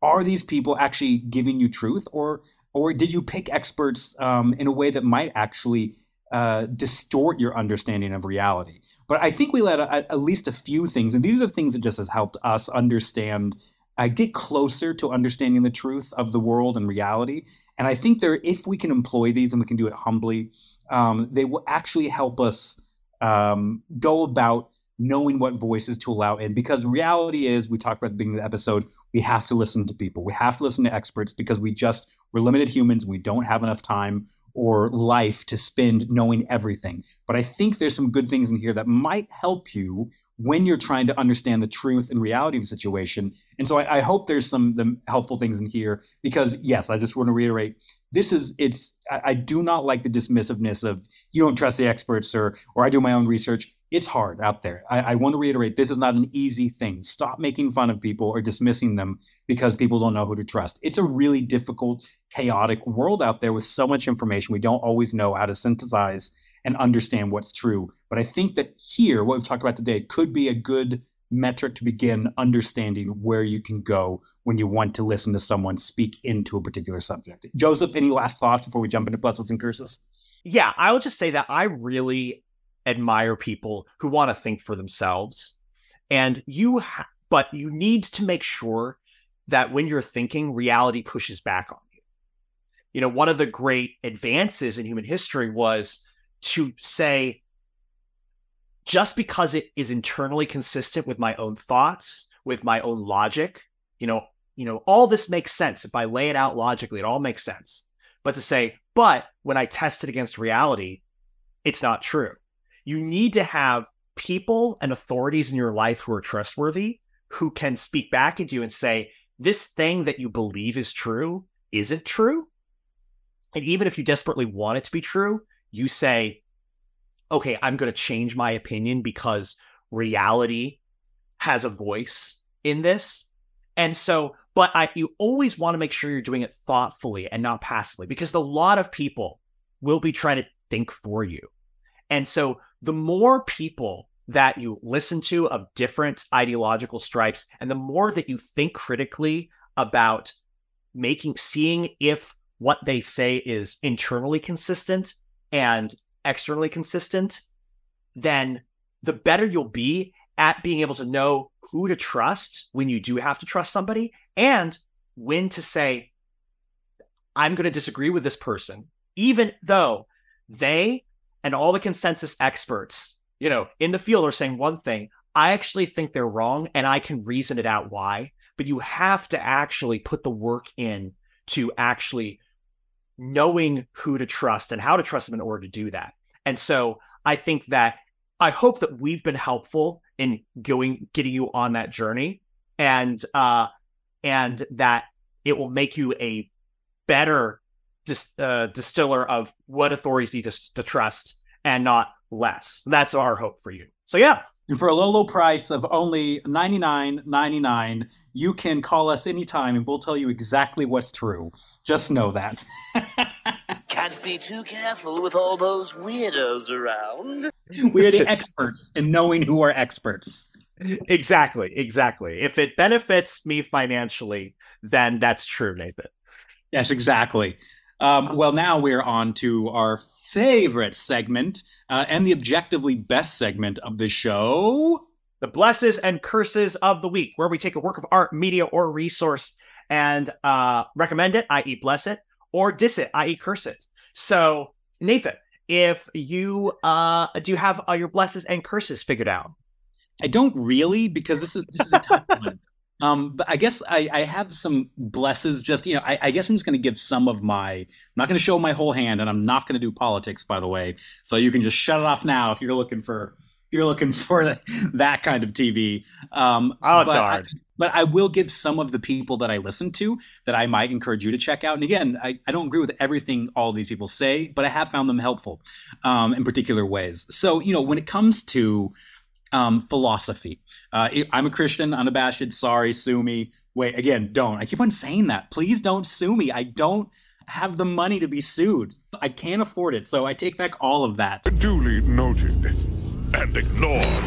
Are these people actually giving you truth, or or did you pick experts um, in a way that might actually uh, distort your understanding of reality? But I think we let a, a, at least a few things, and these are the things that just has helped us understand. I get closer to understanding the truth of the world and reality. And I think there, if we can employ these and we can do it humbly, um, they will actually help us um, go about knowing what voices to allow in. Because reality is, we talked about at the beginning of the episode, we have to listen to people. We have to listen to experts because we just, we're limited humans and we don't have enough time or life to spend knowing everything. But I think there's some good things in here that might help you when you're trying to understand the truth and reality of the situation. And so I, I hope there's some the helpful things in here because yes, I just want to reiterate, this is, it's, I, I do not like the dismissiveness of you don't trust the experts or, or I do my own research. It's hard out there. I, I want to reiterate, this is not an easy thing. Stop making fun of people or dismissing them because people don't know who to trust. It's a really difficult, chaotic world out there with so much information. We don't always know how to synthesize and understand what's true. But I think that here, what we've talked about today could be a good metric to begin understanding where you can go when you want to listen to someone speak into a particular subject. Joseph, any last thoughts before we jump into blessings and curses? Yeah, I will just say that I really admire people who want to think for themselves. And you, ha- but you need to make sure that when you're thinking, reality pushes back on you. You know, one of the great advances in human history was to say, just because it is internally consistent with my own thoughts, with my own logic, you know, you know, all this makes sense. If I lay it out logically, it all makes sense. But to say, but when I test it against reality, it's not true. You need to have people and authorities in your life who are trustworthy, who can speak back into you and say, this thing that you believe is true isn't true. And even if you desperately want it to be true, you say, okay, I'm going to change my opinion because reality has a voice in this. And so, but I, you always want to make sure you're doing it thoughtfully and not passively, because a lot of people will be trying to think for you. And so the more people that you listen to of different ideological stripes, and the more that you think critically about making, seeing if what they say is internally consistent and externally consistent, then the better you'll be at being able to know who to trust when you do have to trust somebody, and when to say, I'm going to disagree with this person, even though they and all the consensus experts, you know, in the field are saying one thing. I actually think they're wrong, and I can reason it out why. But you have to actually put the work in to actually knowing who to trust and how to trust them in order to do that. And so I think that I hope that we've been helpful in going, getting you on that journey, and uh, and that it will make you a better dis- uh, distiller of what authorities need to, to trust and not less. That's our hope for you. So yeah. And for a low, low price of only ninety-nine ninety-nine, you can call us anytime and we'll tell you exactly what's true. Just know that. Can't be too careful with all those weirdos around. We're the experts in knowing who are experts. Exactly, exactly. If it benefits me financially, then that's true, Nathan. Yes, exactly. Um, well, now we're on to our favorite segment uh, and the objectively best segment of the show. The Blesses and Curses of the Week, where we take a work of art, media, or resource and uh, recommend it, that is bless it, or diss it, that is curse it. So, Nathan, if you uh, do you have uh, your blesses and curses figured out? I don't really, because this is this is a tough one. Um, but I guess I, I have some blesses. Just, you know, I, I guess I'm just going to give some of my, I'm not going to show my whole hand, and I'm not going to do politics, by the way. So you can just shut it off now if you're looking for, if you're looking for that kind of T V. Um, oh, but darn. I, but I will give some of the people that I listen to that I might encourage you to check out. And again, I, I don't agree with everything all these people say, but I have found them helpful, um, in particular ways. So, you know, when it comes to Um, philosophy. Uh, I'm a Christian, unabashed. Sorry, sue me. Wait, again, don't. I keep on saying that. Please don't sue me. I don't have the money to be sued. I can't afford it, so I take back all of that. Duly noted and ignored.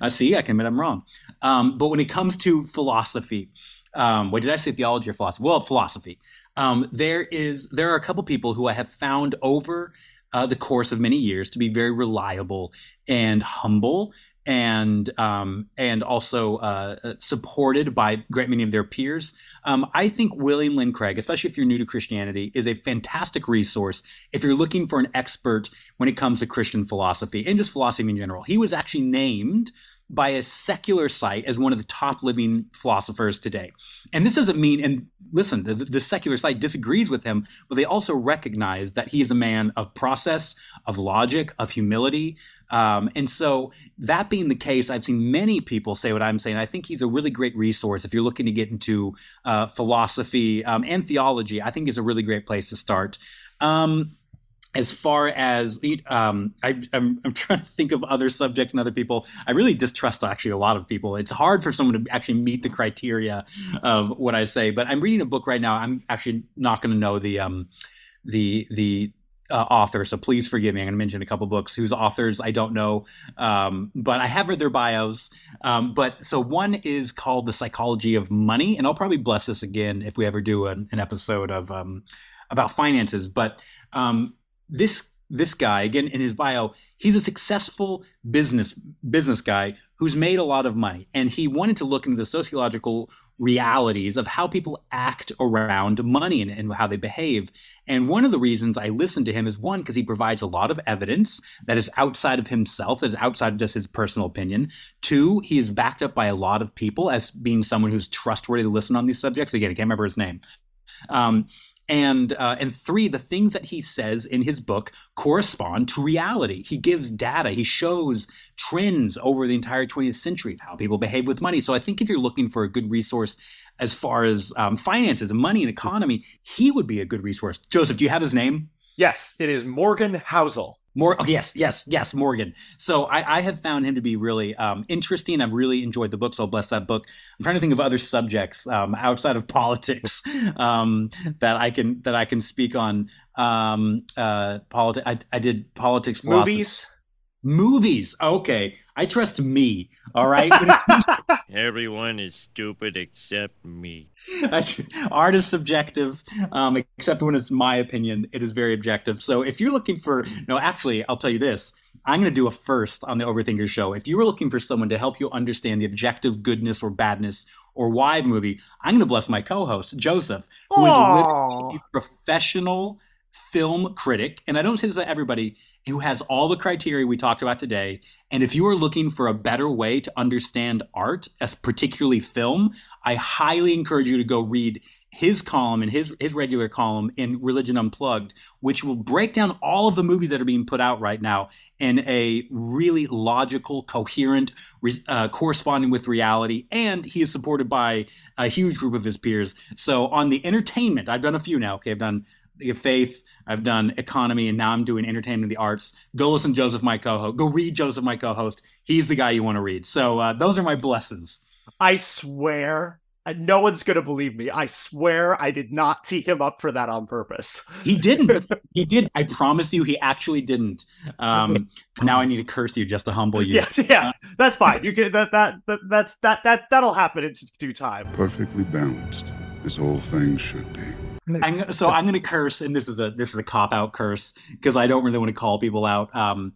Uh, see, I can admit I'm wrong. Um, but when it comes to philosophy, um, what did I say? Theology or philosophy? Well, philosophy. Um, there is, there are a couple people who I have found over uh, the course of many years to be very reliable and humble, and um, and also uh, supported by a great many of their peers. Um, I think William Lynn Craig, especially if you're new to Christianity, is a fantastic resource if you're looking for an expert when it comes to Christian philosophy and just philosophy in general. He was actually named by a secular site as one of the top living philosophers today. And this doesn't mean, and listen, the, the secular site disagrees with him, but they also recognize that he is a man of process, of logic, of humility. Um, and so that being the case, I've seen many people say what I'm saying. I think he's a really great resource if you're looking to get into uh, philosophy um, and theology. I think is a really great place to start. Um, As far as um, I, I'm, I'm trying to think of other subjects and other people, I really distrust actually a lot of people. It's hard for someone to actually meet the criteria of what I say. But I'm reading a book right now. I'm actually not going to know the um, the the uh, author, so please forgive me. I'm going to mention a couple books whose authors I don't know, um, but I have read their bios. Um, but so one is called The Psychology of Money, and I'll probably bless this again if we ever do an, an episode of um, about finances. But um, This this guy, again, in his bio, he's a successful business business guy who's made a lot of money. And he wanted to look into the sociological realities of how people act around money and, and how they behave. And one of the reasons I listen to him is, one, because he provides a lot of evidence that is outside of himself, that is outside of just his personal opinion. Two, he is backed up by a lot of people as being someone who's trustworthy to listen on these subjects. Again, I can't remember his name. Um, And uh, and three, the things that he says in his book correspond to reality. He gives data. He shows trends over the entire twentieth century of how people behave with money. So I think if you're looking for a good resource as far as um, finances and money and economy, he would be a good resource. Joseph, do you have his name? Yes, it is Morgan Housel. More, oh, yes, yes, yes, Morgan. So I, I have found him to be really um, interesting. I've really enjoyed the book, so I'll bless that book. I'm trying to think of other subjects um, outside of politics um, that I can that I can speak on. Um, uh, politi- I, I did politics, philosophy. Movies. Movies. Okay. I trust me. All right. When it comes to, Everyone is stupid except me. Art is subjective, um, except when it's my opinion, it is very objective. So if you're looking for, no, actually, I'll tell you this. I'm going to do a first on the Overthinkers show. If you were looking for someone to help you understand the objective goodness or badness or why movie, I'm going to bless my co-host, Joseph, who is literally a professional film critic. And I don't say this about everybody, who has all the criteria we talked about today. And if you are looking for a better way to understand art, as particularly film, I highly encourage you to go read his column and his his regular column in Religion Unplugged, which will break down all of the movies that are being put out right now in a really logical, coherent, uh, corresponding with reality. And he is supported by a huge group of his peers. So on the entertainment, I've done a few now. Okay, I've done faith, I've done economy, and now I'm doing entertainment and the arts. Go listen to Joseph, my co-host. Go read Joseph, my co-host. He's the guy you want to read. So uh, those are my blessings. I swear, no one's going to believe me. I swear I did not tee him up for that on purpose. He didn't. He did. I promise you, he actually didn't. Um, now I need to curse you just to humble you. Yeah, yeah, that's fine. You can that that, that that's that that that'll happen in due time. Perfectly balanced, as all things should be. I'm, so I'm going to curse, and this is a this is a cop-out curse because I don't really want to call people out, um,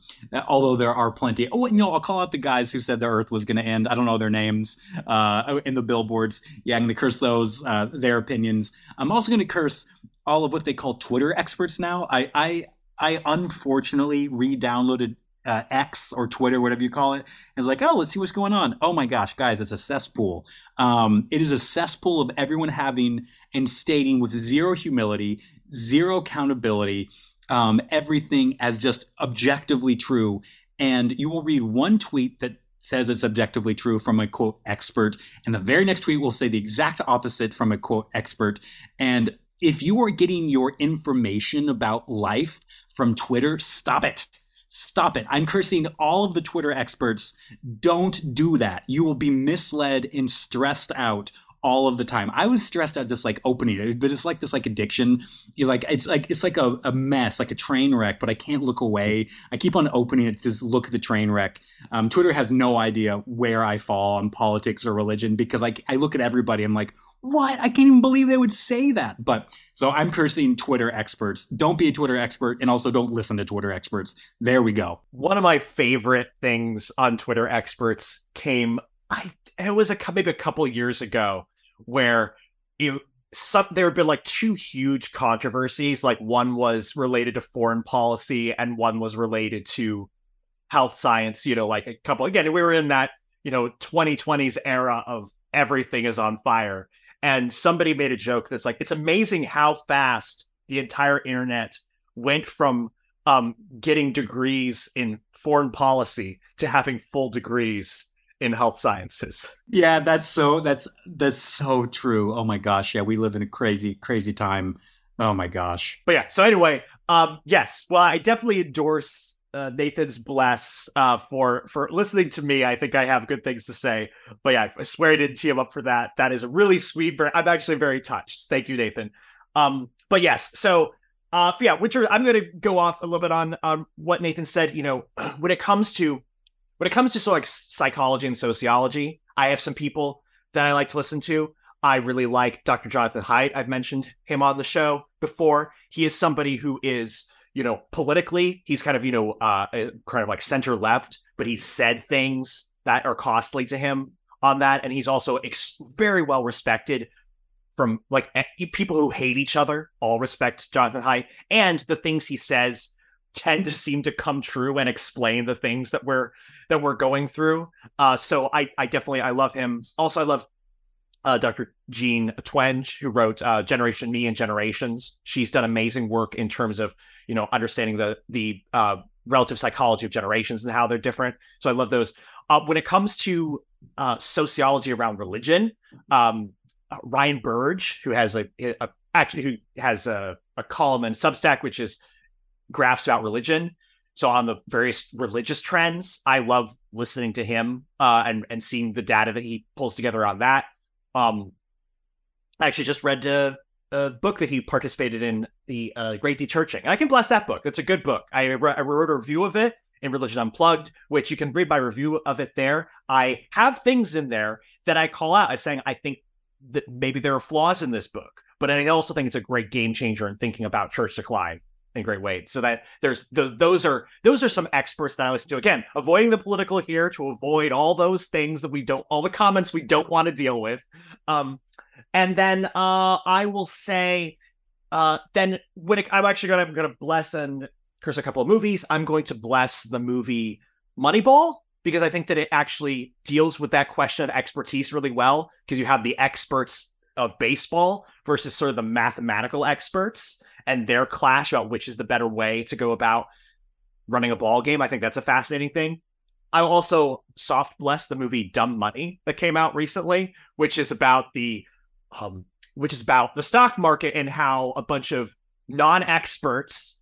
although there are plenty. Oh, you know, I'll call out the guys who said the earth was going to end. I don't know their names uh, in the billboards. Yeah, I'm going to curse those, uh, their opinions. I'm also going to curse all of what they call Twitter experts now. I, I, I unfortunately re-downloaded Uh, X or Twitter, whatever you call it. And it's like, oh, let's see what's going on. Oh my gosh, guys, it's a cesspool. Um, it is a cesspool of everyone having and stating with zero humility, zero accountability, um, everything as just objectively true. And you will read one tweet that says it's objectively true from a quote expert. And the very next tweet will say the exact opposite from a quote expert. And if you are getting your information about life from Twitter, stop it. Stop it. I'm cursing all of the Twitter experts. Don't do that. You will be misled and stressed out all of the time. I was stressed out just like opening it, but it's like this like addiction. You're like, it's like, it's like a, a mess, like a train wreck, but I can't look away. I keep on opening it to just look at the train wreck. Um, Twitter has no idea where I fall on politics or religion because I, I look at everybody. I'm like, what? I can't even believe they would say that. But so I'm cursing Twitter experts. Don't be a Twitter expert, and also don't listen to Twitter experts. There we go. One of my favorite things on Twitter experts came, I, it was a, maybe a couple years ago, where it, some, there had been like two huge controversies. Like one was related to foreign policy and one was related to health science, you know, like a couple. Again, we were in that, you know, twenty twenties era of everything is on fire. And somebody made a joke that's like, it's amazing how fast the entire internet went from um, getting degrees in foreign policy to having full degrees in health sciences. Yeah, that's so that's that's so true. Oh my gosh, yeah, we live in a crazy, crazy time. Oh my gosh. But yeah, so anyway, um, yes, well, I definitely endorse uh, Nathan's bless uh, for for listening to me. I think I have good things to say. But yeah, I swear I didn't tee him up for that. That is a really sweet. I'm actually very touched. Thank you, Nathan. Um, but yes, so uh, yeah, Richard, I'm going to go off a little bit on um, what Nathan said. You know, when it comes to When it comes to so like psychology and sociology, I have some people that I like to listen to. I really like Doctor Jonathan Haidt. I've mentioned him on the show before. He is somebody who is, you know, politically, he's kind of, you know, uh, kind of like center left, but he's said things that are costly to him on that. And he's also ex- very well respected from like people who hate each other, all respect Jonathan Haidt. And the things he says tend to seem to come true and explain the things that we're that we're going through. Uh, so I, I definitely I love him. Also, I love uh, Doctor Jean Twenge, who wrote uh, Generation Me and Generations. She's done amazing work in terms of you know understanding the the uh, relative psychology of generations and how they're different. So I love those. Uh, when it comes to uh, sociology around religion, um, Ryan Burge, who has a, a actually who has a, a column in Substack, which is graphs about religion, so on the various religious trends. I love listening to him uh and and seeing the data that he pulls together on that. um I actually just read a, a book that he participated in, the uh Great Dechurching, and I can bless that book. It's a good book. I, re- I wrote a review of it. in Religion Unplugged, which you can read my review of it there. I have things in there that I call out as saying, I think that maybe there are flaws in this book, but I also think it's a great game changer in thinking about church decline in great ways. So that there's th- those are those are some experts that I listen to. Again, avoiding the political here to avoid all those things that we don't, all the comments we don't want to deal with. Um, and then uh, I will say, uh, then when it, I'm actually going to, I'm going to bless and curse a couple of movies. I'm going to bless the movie Moneyball, because I think that it actually deals with that question of expertise really well, because you have the experts of baseball versus sort of the mathematical experts and their clash about which is the better way to go about running a ball game. I think that's a fascinating thing. I also soft bless the movie Dumb Money that came out recently, which is about the um, which is about the stock market and how a bunch of non-experts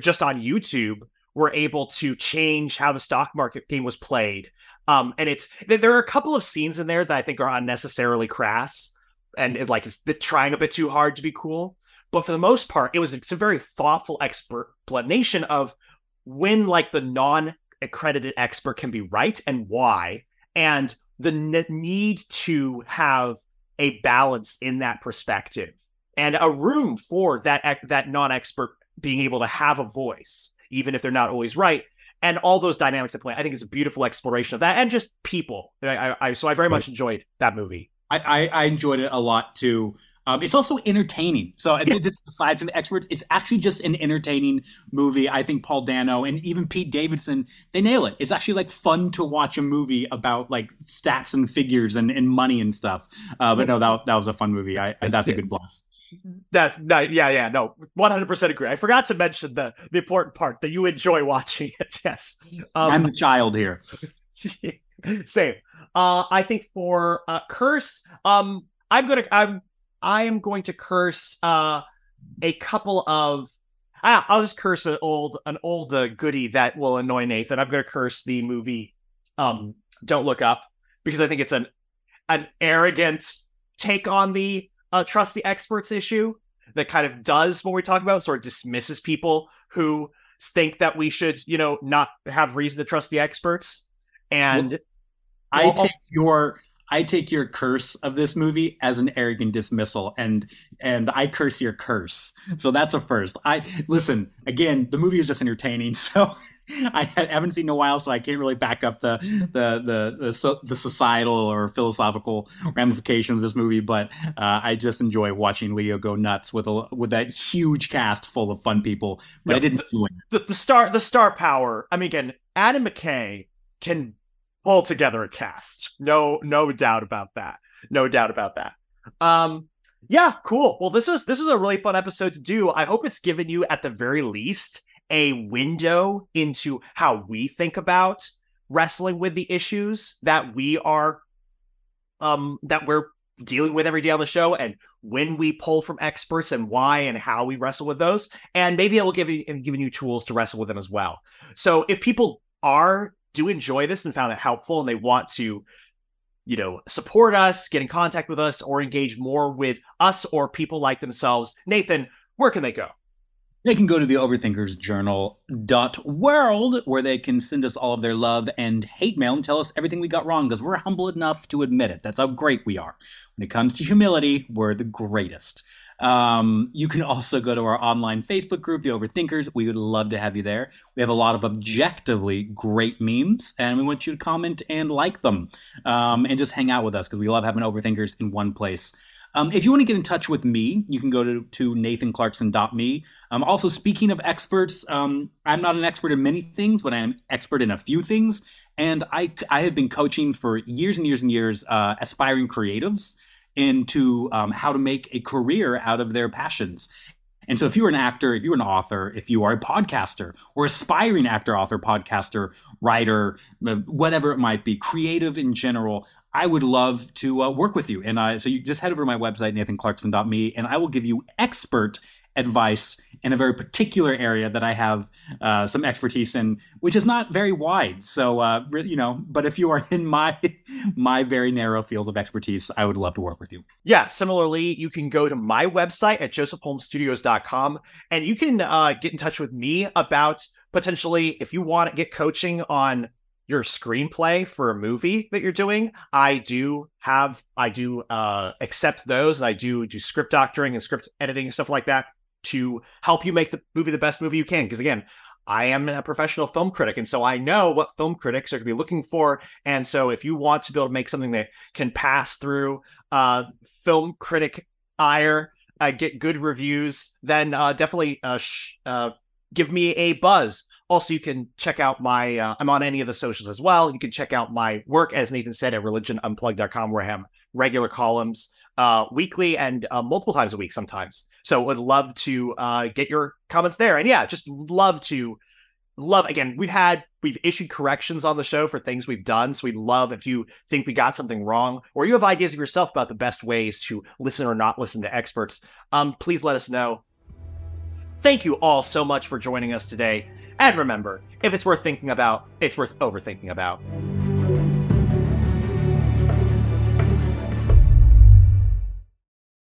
just on YouTube were able to change how the stock market game was played. Um, and it's there are a couple of scenes in there that I think are unnecessarily crass and it, like it's trying a bit too hard to be cool. But for the most part, it was it's a very thoughtful expert explanation of when like the non-accredited expert can be right and why, and the n- need to have a balance in that perspective and a room for that that non-expert being able to have a voice, even if they're not always right, and all those dynamics at play. I think it's a beautiful exploration of that and just people. I, I, so I very much enjoyed that movie. I, I, I enjoyed it a lot too. Um, it's also entertaining. So yeah. Aside from the experts, it's actually just an entertaining movie. I think Paul Dano and even Pete Davidson, they nail it. It's actually like fun to watch a movie about like stats and figures and, and money and stuff. Uh, but no, that that was a fun movie. I, that's a good blast. That's that, yeah, yeah, no, one hundred percent agree. I forgot to mention the, the important part that you enjoy watching it. Yes. Um, I'm the child here. Same. Uh, I think for uh, curse, um, I'm going to, I'm, I am going to curse uh, a couple of. Ah, I'll just curse an old, an old uh, goodie that will annoy Nathan. I'm going to curse the movie um, "Don't Look Up" because I think it's an an arrogant take on the uh, trust the experts issue that kind of does what we talk about, sort of dismisses people who think that we should, you know, not have reason to trust the experts. And I well, take your. I take your curse of this movie as an arrogant dismissal, and and I curse your curse. So that's a first. I listen, again, the movie is just entertaining, so I haven't seen in a while, so I can't really back up the the the the, the societal or philosophical ramification of this movie. But uh, I just enjoy watching Leo go nuts with a with that huge cast full of fun people. But no, I didn't the, enjoy it. The, the star the star power. I mean, again, Adam McKay can. Pull together a cast. No, no doubt about that. No doubt about that. Um, yeah, cool. Well, this was this was a really fun episode to do. I hope it's given you, at the very least, a window into how we think about wrestling with the issues that we are, um, that we're dealing with every day on the show, and when we pull from experts and why and how we wrestle with those. And maybe it will give you giving you tools to wrestle with them as well. So if people are do enjoy this and found it helpful and they want to, you know, support us, get in contact with us, or engage more with us or people like themselves, Nathan, where can they go? They can go to the overthinkers journal dot world, where they can send us all of their love and hate mail and tell us everything we got wrong, because we're humble enough to admit it. That's how great we are. When it comes to humility, we're the greatest. Um, you can also go to our online Facebook group, The Overthinkers. We would love to have you there. We have a lot of objectively great memes, and we want you to comment and like them, um, and just hang out with us, because we love having Overthinkers in one place. Um, if you want to get in touch with me, you can go to, to Nathan Clarkson dot me. Um, also, speaking of experts, um, I'm not an expert in many things, but I am expert in a few things. And I, I have been coaching for years and years and years uh, aspiring creatives into um, how to make a career out of their passions. And so if you're an actor, if you're an author, if you are a podcaster or aspiring actor, author, podcaster, writer, whatever it might be, creative in general, I would love to uh, work with you. And uh, so you just head over to my website, Nathan Clarkson dot me, and I will give you expert advice in a very particular area that I have uh, some expertise in, which is not very wide. So, uh, you know, but if you are in my my very narrow field of expertise, I would love to work with you. Yeah. Similarly, you can go to my website at joseph holm studios dot com, and you can uh, get in touch with me about potentially, if you want to get coaching on your screenplay for a movie that you're doing, I do have, I do uh, accept those. And I do do script doctoring and script editing and stuff like that to help you make the movie the best movie you can. Because again, I am a professional film critic, and so I know what film critics are going to be looking for. And so if you want to be able to make something that can pass through uh, film critic ire, uh, get good reviews, then uh, definitely uh, sh- uh, give me a buzz. Also, you can check out my, uh, I'm on any of the socials as well. You can check out my work, as Nathan said, at religion unplugged dot com, where I have regular columns uh, weekly and uh, multiple times a week sometimes. So would love to uh, get your comments there. And yeah, just love to, love, again, we've had, we've issued corrections on the show for things we've done. So we'd love if you think we got something wrong, or you have ideas of yourself about the best ways to listen or not listen to experts. Um, please let us know. Thank you all so much for joining us today. And remember, if it's worth thinking about, it's worth overthinking about.